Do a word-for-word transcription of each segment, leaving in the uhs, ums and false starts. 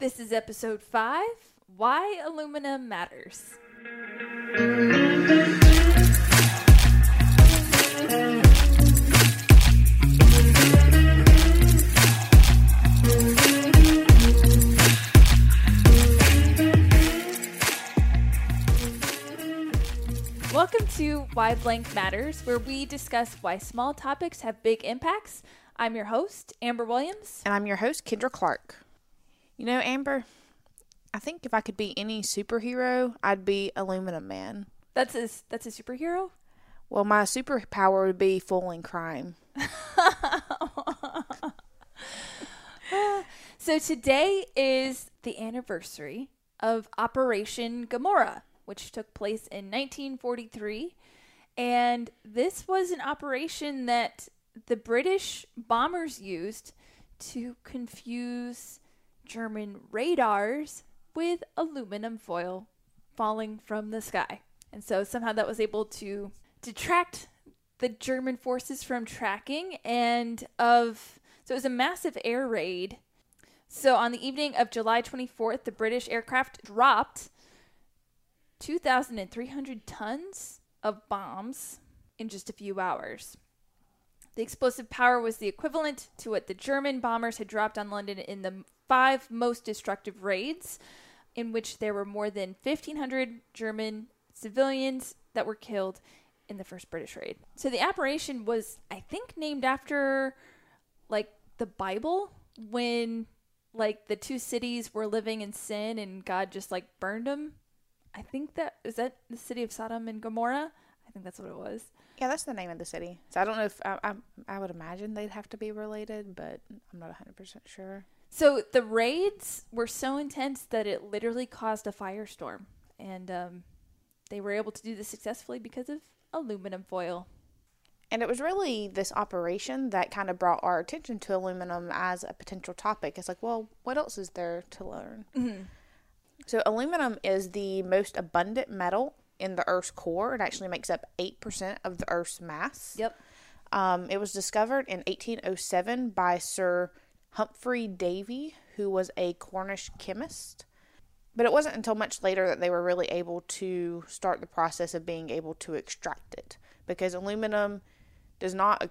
This is episode five, Why Aluminum Matters. Welcome to Why Blank Matters, where we discuss why small topics have big impacts. I'm your host, Amber Williams. And I'm your host, Kendra Clark. You know, Amber, I think if I could be any superhero, I'd be Aluminum Man. That's a, that's a superhero? Well, my superpower would be foiling crime. So today is the anniversary of Operation Gomorrah, which took place in nineteen forty-three. And this was an operation that the British bombers used to confuse German radars with aluminum foil falling from the sky. And so somehow that was able to detract the German forces from tracking and of, so it was a massive air raid. So on the evening of July twenty-fourth, the British aircraft dropped two thousand three hundred tons of bombs in just a few hours. The explosive power was the equivalent to what the German bombers had dropped on London in the five most destructive raids, in which there were more than fifteen hundred German civilians that were killed in the first British raid. So the operation was, I think, named after, like, the Bible, when, like, the two cities were living in sin and God just, like, burned them. I think that, is that the city of Sodom and Gomorrah? I think that's what it was. Yeah, that's the name of the city. So I don't know if, I, I, I would imagine they'd have to be related, but I'm not one hundred percent sure. So the raids were so intense that it literally caused a firestorm. And um, they were able to do this successfully because of aluminum foil. And it was really this operation that kind of brought our attention to aluminum as a potential topic. It's like, well, what else is there to learn? Mm-hmm. So aluminum is the most abundant metal in the Earth's core. It actually makes up eight percent of the Earth's mass. Yep. Um, it was discovered in eighteen oh seven by Sir Humphrey Davy, who was a Cornish chemist. But it wasn't until much later that they were really able to start the process of being able to extract it, because aluminum does not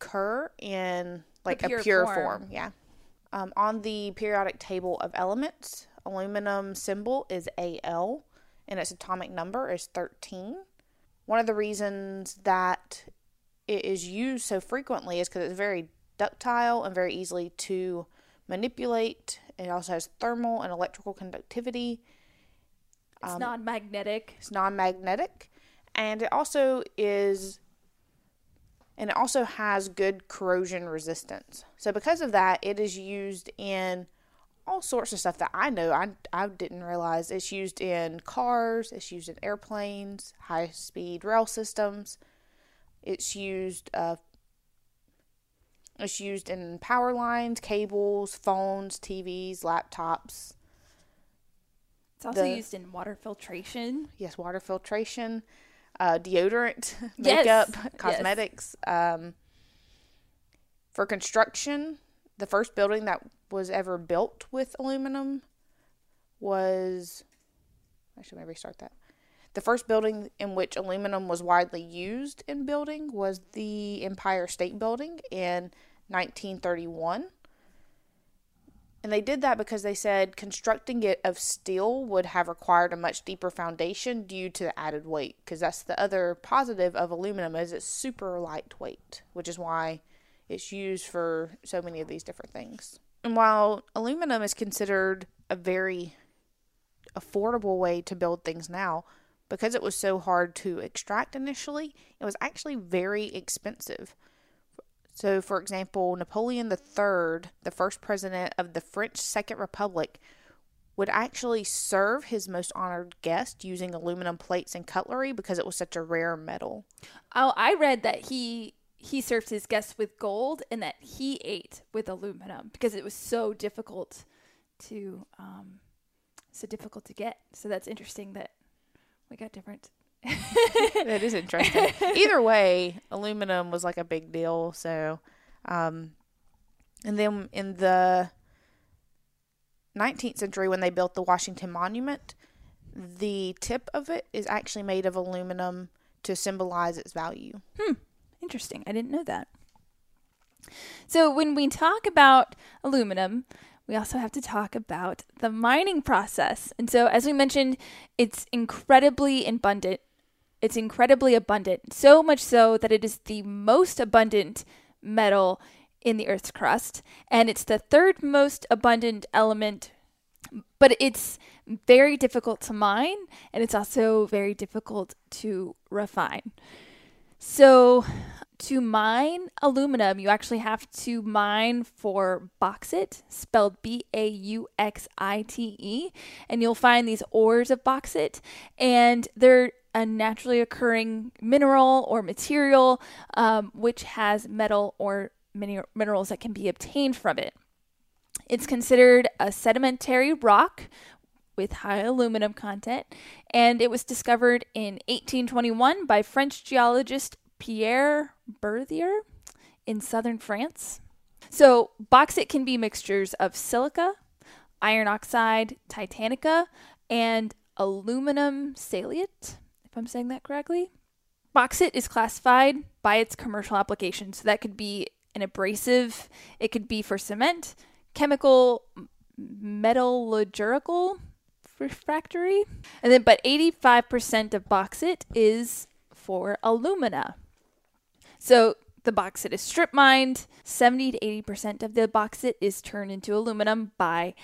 occur in, like, a pure, a pure form. form. Yeah. Um, on the periodic table of elements, aluminum symbol is A L, and its atomic number is thirteen. One of the reasons that it is used so frequently is because it's very ductile and very easily to manipulate. It also has thermal and electrical conductivity. It's um, non-magnetic. It's non-magnetic, and it also is, and it also has good corrosion resistance. So because of that, it is used in all sorts of stuff that I know. I I didn't realize it's used in cars. It's used in airplanes, high-speed rail systems. It's used. Uh, It's used in power lines, cables, phones, T Vs, laptops. It's also the, used in water filtration. Yes, water filtration, uh, deodorant, makeup, yes. cosmetics. Yes. Um, for construction, the first building that was ever built with aluminum was... I should maybe restart that. The first building in which aluminum was widely used in building was the Empire State Building in nineteen thirty-one. And they did that because they said constructing it of steel would have required a much deeper foundation due to the added weight. Because that's the other positive of aluminum, is it's super lightweight, which is why it's used for so many of these different things. And while aluminum is considered a very affordable way to build things now, because it was so hard to extract initially, it was actually very expensive. So, for example, Napoleon the Third, the first president of the French Second Republic, would actually serve his most honored guest using aluminum plates and cutlery because it was such a rare metal. Oh, I read that he he served his guests with gold and that he ate with aluminum because it was so difficult to um, so difficult to get. So that's interesting that we got different. That is interesting. Either way, aluminum was like a big deal. So, um, and then in the nineteenth century, when they built the Washington Monument, the tip of it is actually made of aluminum to symbolize its value. Hmm. Interesting. I didn't know that. So when we talk about aluminum, we also have to talk about the mining process. And so, as we mentioned, it's incredibly abundant. It's incredibly abundant, so much so that it is the most abundant metal in the Earth's crust, and it's the third most abundant element, but it's very difficult to mine, and it's also very difficult to refine. So to mine aluminum, you actually have to mine for bauxite, spelled B A U X I T E, and you'll find these ores of bauxite, and they're a naturally occurring mineral or material, um, which has metal or min- minerals that can be obtained from it. It's considered a sedimentary rock with high aluminum content, and it was discovered in eighteen twenty-one by French geologist Pierre Berthier in southern France. So bauxite can be mixtures of silica, iron oxide, titanica, and aluminum salinate. If I'm saying that correctly. Bauxite is classified by its commercial application. So that could be an abrasive, it could be for cement, chemical, metallurgical refractory. And then, but eighty-five percent of bauxite is for alumina. So the bauxite is strip mined, seventy to eighty percent of the bauxite is turned into aluminum by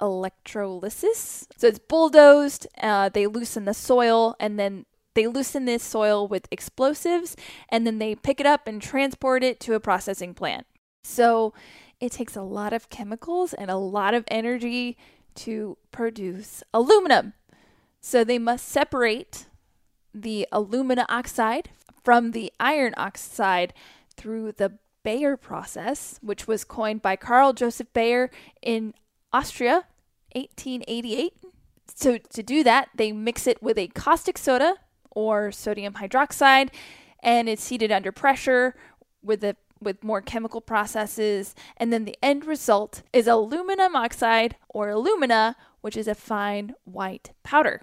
electrolysis. So it's bulldozed, uh, they loosen the soil, and then they loosen this soil with explosives, and then they pick it up and transport it to a processing plant. So it takes a lot of chemicals and a lot of energy to produce aluminum. So they must separate the alumina oxide from the iron oxide through the Bayer process, which was coined by Carl Joseph Bayer in Austria, eighteen eighty-eight. So to do that, they mix it with a caustic soda or sodium hydroxide, and it's heated under pressure with a with more chemical processes, and then the end result is aluminum oxide or alumina, which is a fine white powder.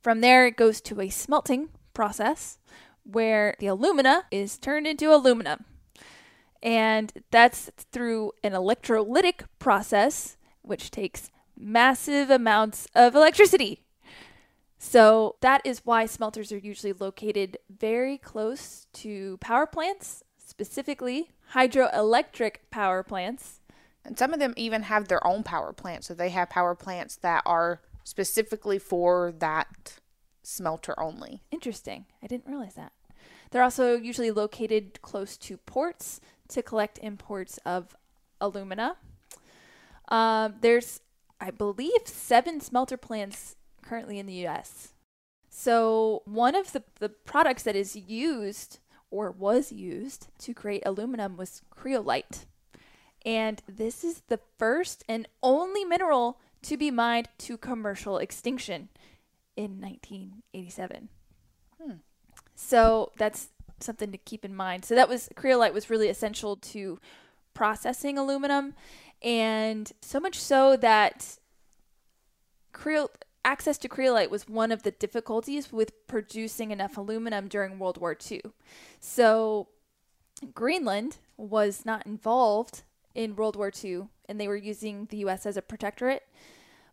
From there, it goes to a smelting process where the alumina is turned into aluminum, and that's through an electrolytic process, which takes massive amounts of electricity. So that is why smelters are usually located very close to power plants, specifically hydroelectric power plants. And some of them even have their own power plants. So they have power plants that are specifically for that smelter only. Interesting. I didn't realize that. They're also usually located close to ports to collect imports of alumina. Uh, there's, I believe, seven smelter plants currently in the U S. So one of the, the products that is used or was used to create aluminum was creolite. And this is the first and only mineral to be mined to commercial extinction in nineteen eighty-seven. Hmm. So that's something to keep in mind. So that was, creolite was really essential to processing aluminum. And so much so that creol- access to creolite was one of the difficulties with producing enough aluminum during World War Two. So Greenland was not involved in World War Two, and they were using the U S as a protectorate.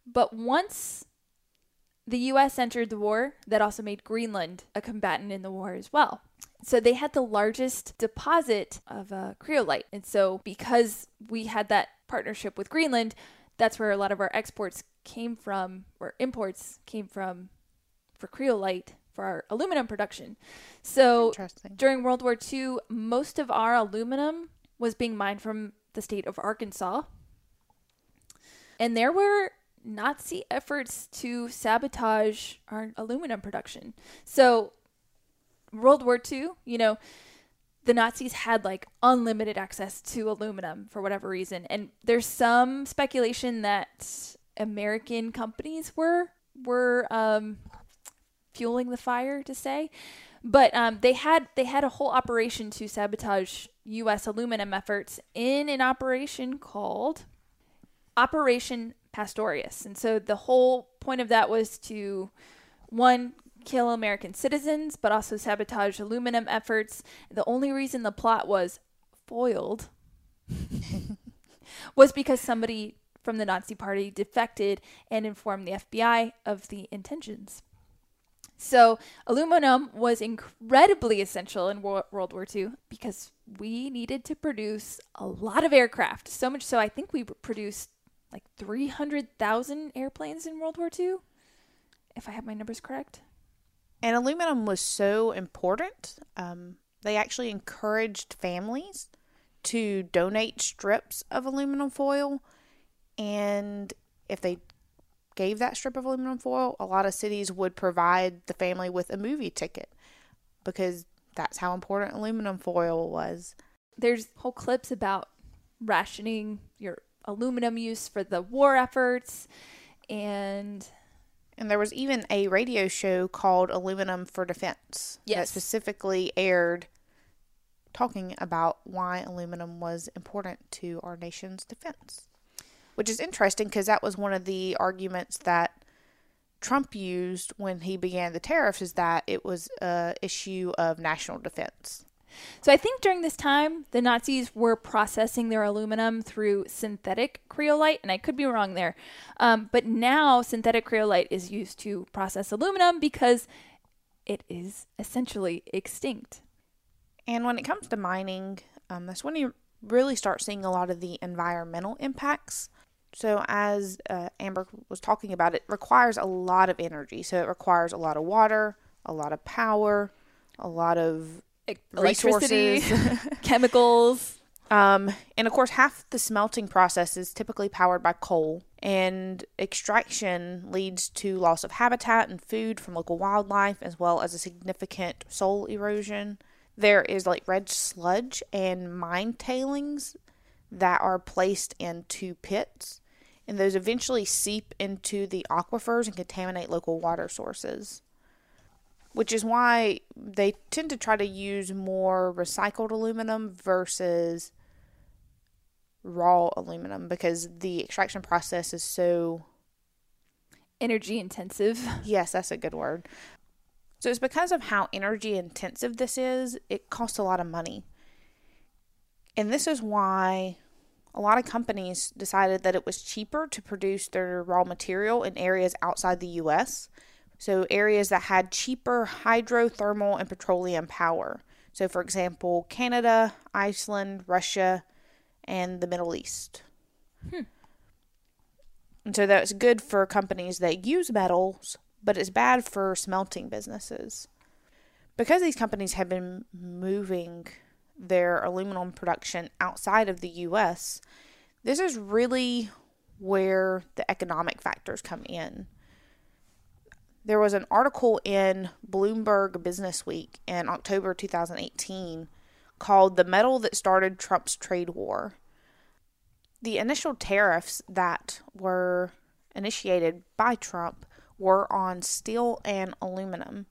But once the U S entered the war, that also made Greenland a combatant in the war as well. So they had the largest deposit of uh, creolite. And so because we had that partnership with Greenland, that's where a lot of our exports came from, or imports came from, for creolite, for our aluminum production. So during World War Two, most of our aluminum was being mined from the state of Arkansas. And there were Nazi efforts to sabotage our aluminum production. So World War Two, you know, the Nazis had like unlimited access to aluminum for whatever reason. And there's some speculation that American companies were were um, fueling the fire, to say. But um, they had they had a whole operation to sabotage U S aluminum efforts in an operation called Operation Pastorius. And so the whole point of that was to, one, kill American citizens, but also sabotage aluminum efforts. The only reason the plot was foiled was because somebody from the Nazi party defected and informed the F B I of the intentions. So aluminum was incredibly essential in World War Two because we needed to produce a lot of aircraft. So much so, I think we produced like three hundred thousand airplanes in World War Two, if I have my numbers correct. And aluminum was so important. Um, they actually encouraged families to donate strips of aluminum foil. And if they gave that strip of aluminum foil, a lot of cities would provide the family with a movie ticket because that's how important aluminum foil was. There's whole clips about rationing your aluminum use for the war efforts. And and there was even a radio show called Aluminum for Defense, yes, that specifically aired talking about why aluminum was important to our nation's defense. Which is interesting because that was one of the arguments that Trump used when he began the tariffs, is that it was an issue of national defense. So I think during this time, the Nazis were processing their aluminum through synthetic creolite, and I could be wrong there. Um, but now synthetic creolite is used to process aluminum because it is essentially extinct. And when it comes to mining, um, that's when you really start seeing a lot of the environmental impacts. So as uh, Amber was talking about, it requires a lot of energy. So it requires a lot of water, a lot of power, a lot of electricity, chemicals. Um, and of course, half the smelting process is typically powered by coal, and extraction leads to loss of habitat and food from local wildlife, as well as a significant soil erosion. There is like red sludge and mine tailings that are placed into pits, and those eventually seep into the aquifers and contaminate local water sources, which is why they tend to try to use more recycled aluminum versus raw aluminum because the extraction process is so energy intensive. Yes, that's a good word. So it's because of how energy intensive this is, it costs a lot of money. And this is why a lot of companies decided that it was cheaper to produce their raw material in areas outside the U S. So areas that had cheaper hydrothermal and petroleum power. So for example, Canada, Iceland, Russia, and the Middle East. Hmm. And so that's good for companies that use metals, but it's bad for smelting businesses. Because these companies have been moving their aluminum production outside of the U S, this is really where the economic factors come in. There was an article in Bloomberg Business Week in October twenty eighteen called "The Metal That Started Trump's Trade War." The initial tariffs that were initiated by Trump were on steel and aluminum.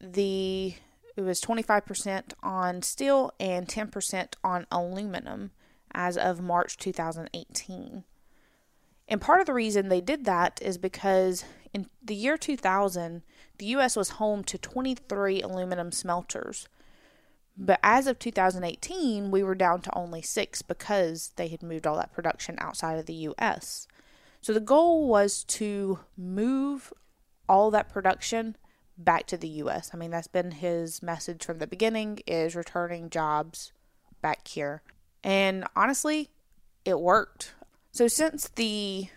The it was twenty-five percent on steel and ten percent on aluminum as of March twenty eighteen. And part of the reason they did that is because in the year two thousand, the U S was home to twenty-three aluminum smelters. But as of two thousand eighteen, we were down to only six because they had moved all that production outside of the U S. So the goal was to move all that production back to the U S. I mean, that's been his message from the beginning, is returning jobs back here. And honestly, it worked. So since the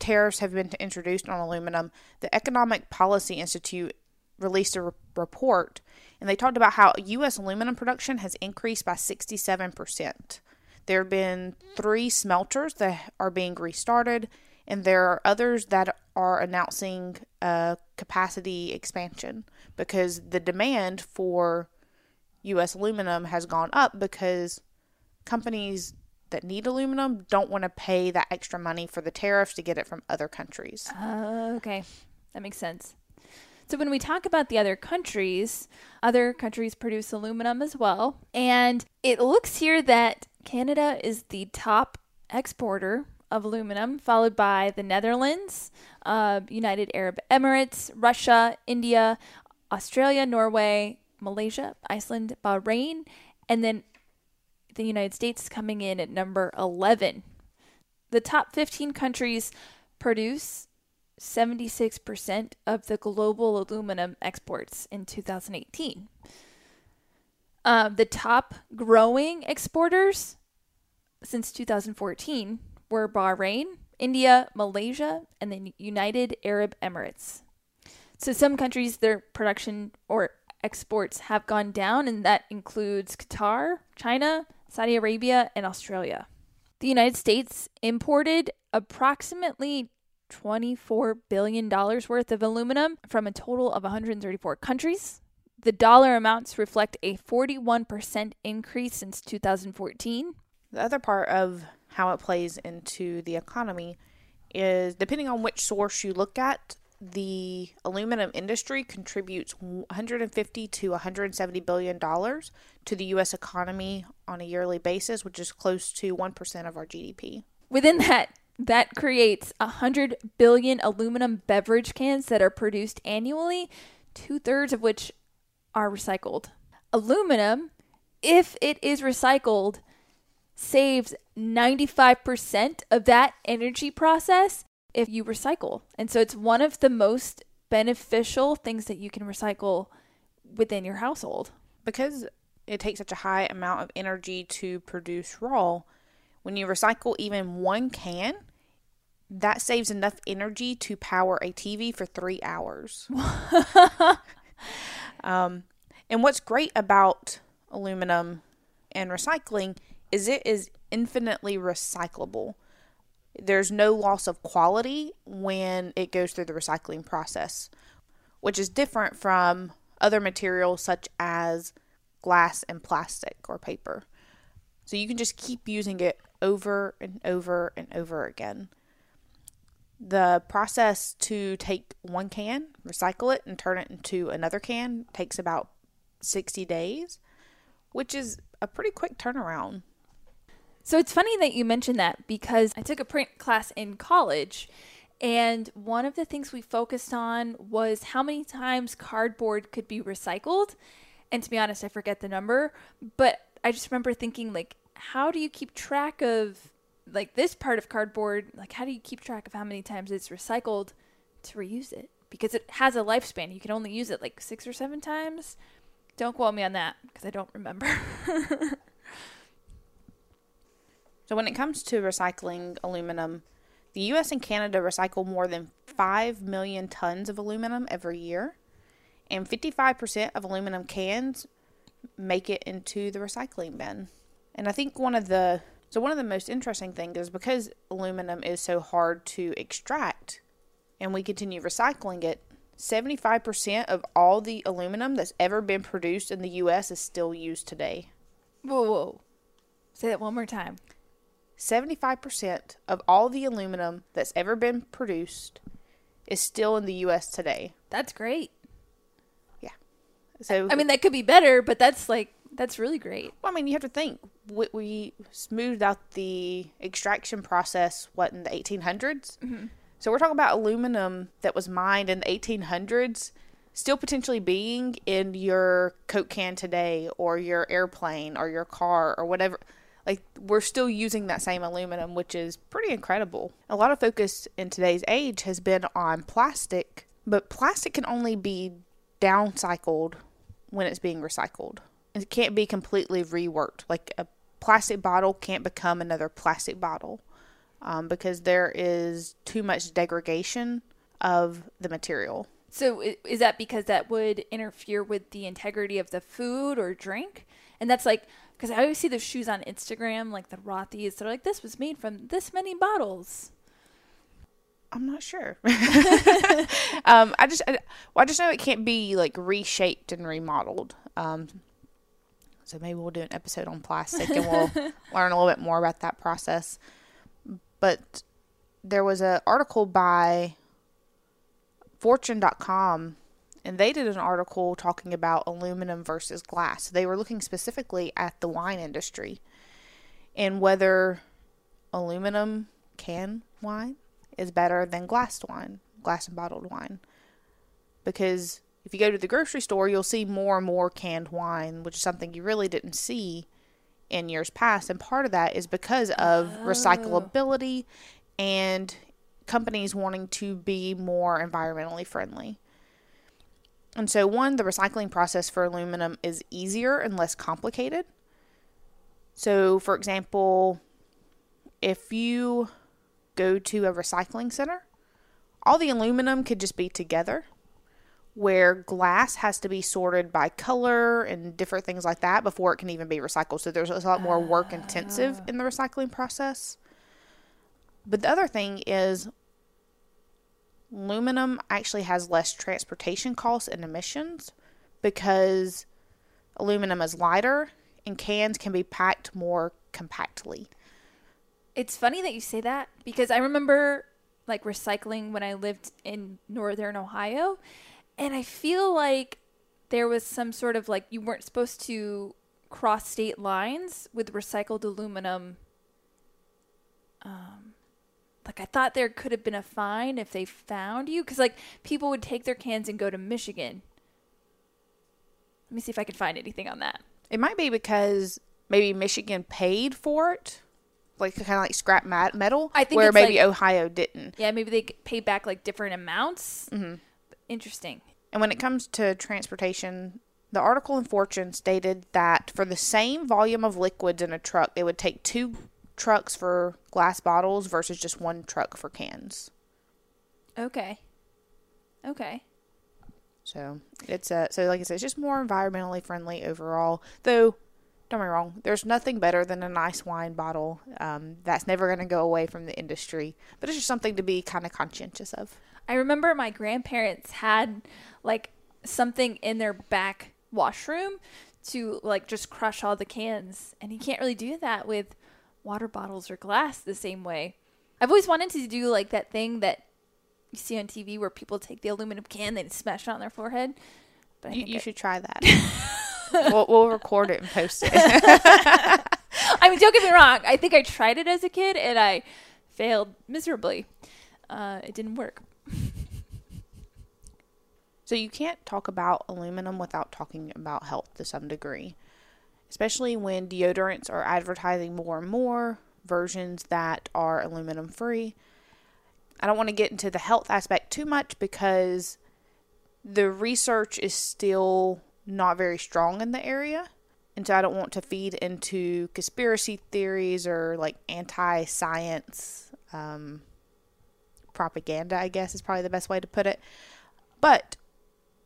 tariffs have been introduced on aluminum, the Economic Policy Institute released a re- report, and they talked about how U S aluminum production has increased by sixty-seven percent. There have been three smelters that are being restarted, and there are others that are announcing a capacity expansion because the demand for U S aluminum has gone up because companies that need aluminum don't want to pay that extra money for the tariffs to get it from other countries. Uh, okay, that makes sense. So when we talk about the other countries, other countries produce aluminum as well. And it looks here that Canada is the top exporter of aluminum, followed by the Netherlands, uh, United Arab Emirates, Russia, India, Australia, Norway, Malaysia, Iceland, Bahrain, and then the United States coming in at number eleven. The top fifteen countries produce seventy-six percent of the global aluminum exports in two thousand eighteen. Uh, the top growing exporters since two thousand fourteen were Bahrain, India, Malaysia, and the United Arab Emirates. So some countries, their production or exports have gone down, and that includes Qatar, China, Saudi Arabia, and Australia. The United States imported approximately twenty-four billion dollars worth of aluminum from a total of one hundred thirty-four countries. The dollar amounts reflect a forty-one percent increase since two thousand fourteen. The other part of how it plays into the economy is, depending on which source you look at, the aluminum industry contributes one hundred fifty to one hundred seventy billion dollars to the U S economy on a yearly basis, which is close to one percent of our G D P. Within that, that creates one hundred billion aluminum beverage cans that are produced annually, two-thirds of which are recycled. Aluminum, if it is recycled, saves ninety-five percent of that energy process if you recycle. And so it's one of the most beneficial things that you can recycle within your household. Because it takes such a high amount of energy to produce raw, when you recycle even one can, that saves enough energy to power a T V for three hours. um, and what's great about aluminum and recycling is it is infinitely recyclable. There's no loss of quality when it goes through the recycling process, which is different from other materials such as glass and plastic or paper. So you can just keep using it over and over and over again. The process to take one can, recycle it, and turn it into another can takes about sixty days, which is a pretty quick turnaround. So it's funny that you mentioned that, because I took a print class in college, and one of the things we focused on was how many times cardboard could be recycled. And to be honest, I forget the number, but I just remember thinking, like, how do you keep track of, like, this part of cardboard? Like, how do you keep track of how many times it's recycled to reuse it? Because it has a lifespan. You can only use it like six or seven times. Don't quote me on that because I don't remember. So when it comes to recycling aluminum, the U S and Canada recycle more than five million tons of aluminum every year, and fifty-five percent of aluminum cans make it into the recycling bin. And I think one of the, so one of the most interesting things is, because aluminum is so hard to extract and we continue recycling it, seventy-five percent of all the aluminum that's ever been produced in the U S is still used today. Whoa, whoa. Say that one more time. seventy-five percent of all the aluminum that's ever been produced is still in the U S today. That's great. Yeah. So I mean, that could be better, but that's like, that's really great. Well, I mean, you have to think. We, we smoothed out the extraction process, what, in the eighteen hundreds? Mm-hmm. So we're talking about aluminum that was mined in the eighteen hundreds still potentially being in your Coke can today, or your airplane, or your car, or whatever. Like, we're still using that same aluminum, which is pretty incredible. A lot of focus in today's age has been on plastic, but plastic can only be downcycled when it's being recycled. It can't be completely reworked. Like, a plastic bottle can't become another plastic bottle um, because there is too much degradation of the material. So is that because that would interfere with the integrity of the food or drink? And that's like, because I always see those shoes on Instagram, like the Rothy's. They're like, this was made from this many bottles. I'm not sure. um, I just I, well, I just know it can't be, like, reshaped and remodeled. Um, so maybe we'll do an episode on plastic and we'll learn a little bit more about that process. But there was an article by fortune dot com, and they did an article talking about aluminum versus glass. So they were looking specifically at the wine industry and whether aluminum can wine is better than glassed wine, glass and bottled wine. Because if you go to the grocery store, you'll see more and more canned wine, which is something you really didn't see in years past. And part of that is because of oh. recyclability and companies wanting to be more environmentally friendly. And so, one, the recycling process for aluminum is easier and less complicated. So, for example, if you go to a recycling center, all the aluminum could just be together, where glass has to be sorted by color and different things like that before it can even be recycled. So there's a lot more work intensive in the recycling process. But the other thing is aluminum actually has less transportation costs and emissions because aluminum is lighter and cans can be packed more compactly. It's funny that you say that because I remember like recycling when I lived in Northern Ohio. And I feel like there was some sort of like you weren't supposed to cross state lines with recycled aluminum. Um, like I thought there could have been a fine if they found you. Because like people would take their cans and go to Michigan. Let me see if I can find anything on that. It might be because maybe Michigan paid for it. Like kind of like scrap mat- metal. I think where maybe like, Ohio didn't. Yeah, maybe they paid back like different amounts. Mm-hmm. Interesting. And when it comes to transportation, the article in Fortune stated that for the same volume of liquids in a truck, it would take two trucks for glass bottles versus just one truck for cans. Okay. Okay. So it's a, so like I said, it's just more environmentally friendly overall. Though, don't get me wrong, there's nothing better than a nice wine bottle. Um, that's never going to go away from the industry. But it's just something to be kind of conscientious of. I remember my grandparents had like something in their back washroom to like just crush all the cans. And you can't really do that with water bottles or glass the same way. I've always wanted to do like that thing that you see on T V where people take the aluminum can and smash it on their forehead. But I you think you I- should try that. we'll, we'll record it and post it. I mean, don't get me wrong. I think I tried it as a kid and I failed miserably. Uh, it didn't work. So you can't talk about aluminum without talking about health to some degree, especially when deodorants are advertising more and more versions that are aluminum free. I don't want to get into the health aspect too much because the research is still not very strong in the area. And so I don't want to feed into conspiracy theories or like anti-science um, propaganda, I guess is probably the best way to put it. But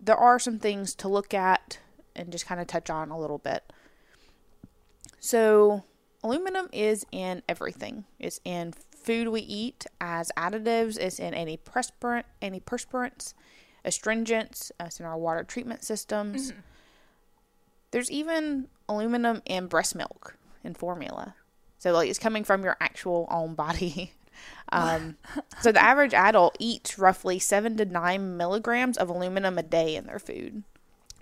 there are some things to look at and just kind of touch on a little bit. So aluminum is in everything. It's in food we eat as additives. It's in antiperspirant, antiperspirants, astringents. It's in our water treatment systems. Mm-hmm. There's even aluminum in breast milk and formula. So like it's coming from your actual own body. Um, so the average adult eats roughly seven to nine milligrams of aluminum a day in their food,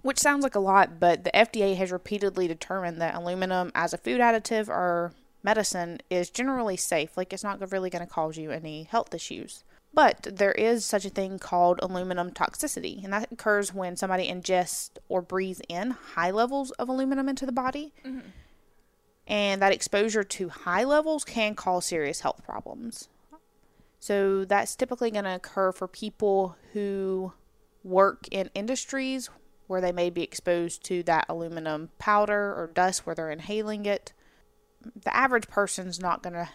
which sounds like a lot, but the F D A has repeatedly determined that aluminum as a food additive or medicine is generally safe. Like it's not really going to cause you any health issues, but there is such a thing called aluminum toxicity. And that occurs when somebody ingests or breathes in high levels of aluminum into the body. Mm-hmm. And that exposure to high levels can cause serious health problems. So that's typically going to occur for people who work in industries where they may be exposed to that aluminum powder or dust where they're inhaling it. The average person's not going to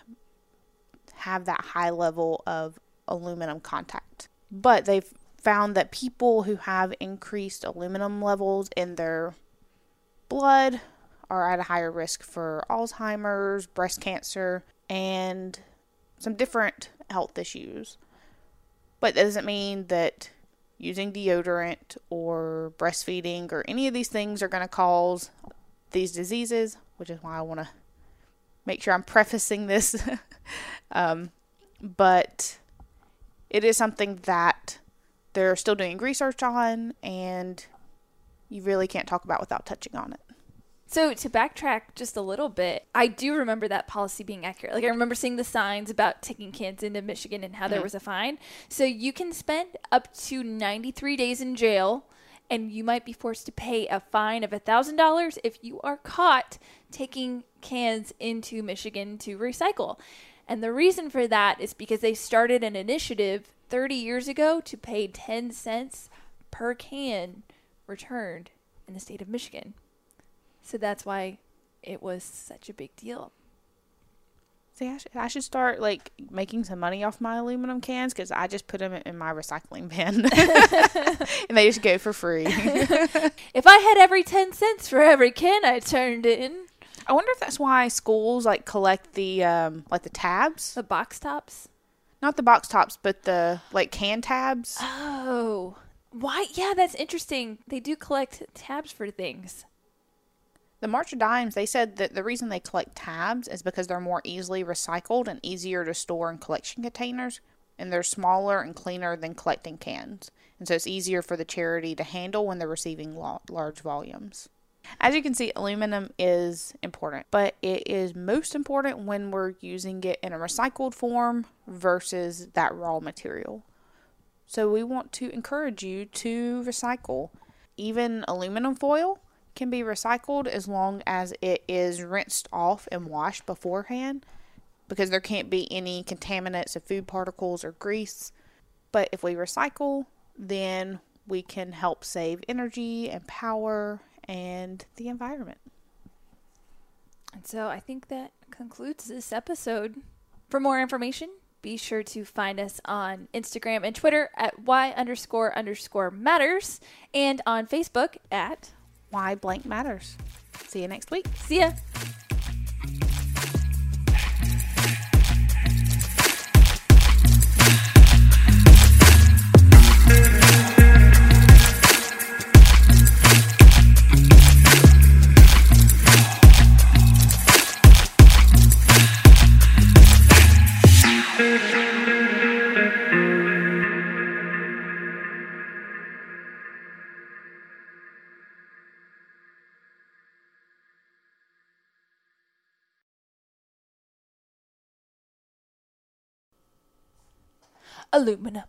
have that high level of aluminum contact. But they've found that people who have increased aluminum levels in their blood are at a higher risk for Alzheimer's, breast cancer, and some different health issues. But that doesn't mean that using deodorant or breastfeeding or any of these things are going to cause these diseases, which is why I want to make sure I'm prefacing this. um, but it is something that they're still doing research on, and you really can't talk about without touching on it. So to backtrack just a little bit, I do remember that policy being accurate. Like I remember seeing the signs about taking kids into Michigan and how mm-hmm. there was a fine. So you can spend up to ninety-three days in jail and you might be forced to pay a fine of one thousand dollars if you are caught taking cans into Michigan to recycle. And the reason for that is because they started an initiative thirty years ago to pay ten cents per can returned in the state of Michigan. So that's why it was such a big deal. See, I should, I should start, like, making some money off my aluminum cans because I just put them in my recycling bin. And they just go for free. If I had every ten cents for every can I turned in. I wonder if that's why schools, like, collect the, um, like, the tabs. The box tops? Not the box tops, but the, like, can tabs. Oh. Why? Yeah, that's interesting. They do collect tabs for things. The March of Dimes, they said that the reason they collect tabs is because they're more easily recycled and easier to store in collection containers, and they're smaller and cleaner than collecting cans. And so it's easier for the charity to handle when they're receiving large volumes. As you can see, aluminum is important, but it is most important when we're using it in a recycled form versus that raw material. So we want to encourage you to recycle. Even aluminum foil can be recycled as long as it is rinsed off and washed beforehand, because there can't be any contaminants of food particles or grease. But if we recycle, then we can help save energy and power and the environment. And so I think that concludes this episode. For more information, be sure to find us on Instagram and Twitter at y underscore underscore matters and on Facebook at Why Blank Matters. See you next week. See ya. Alumina.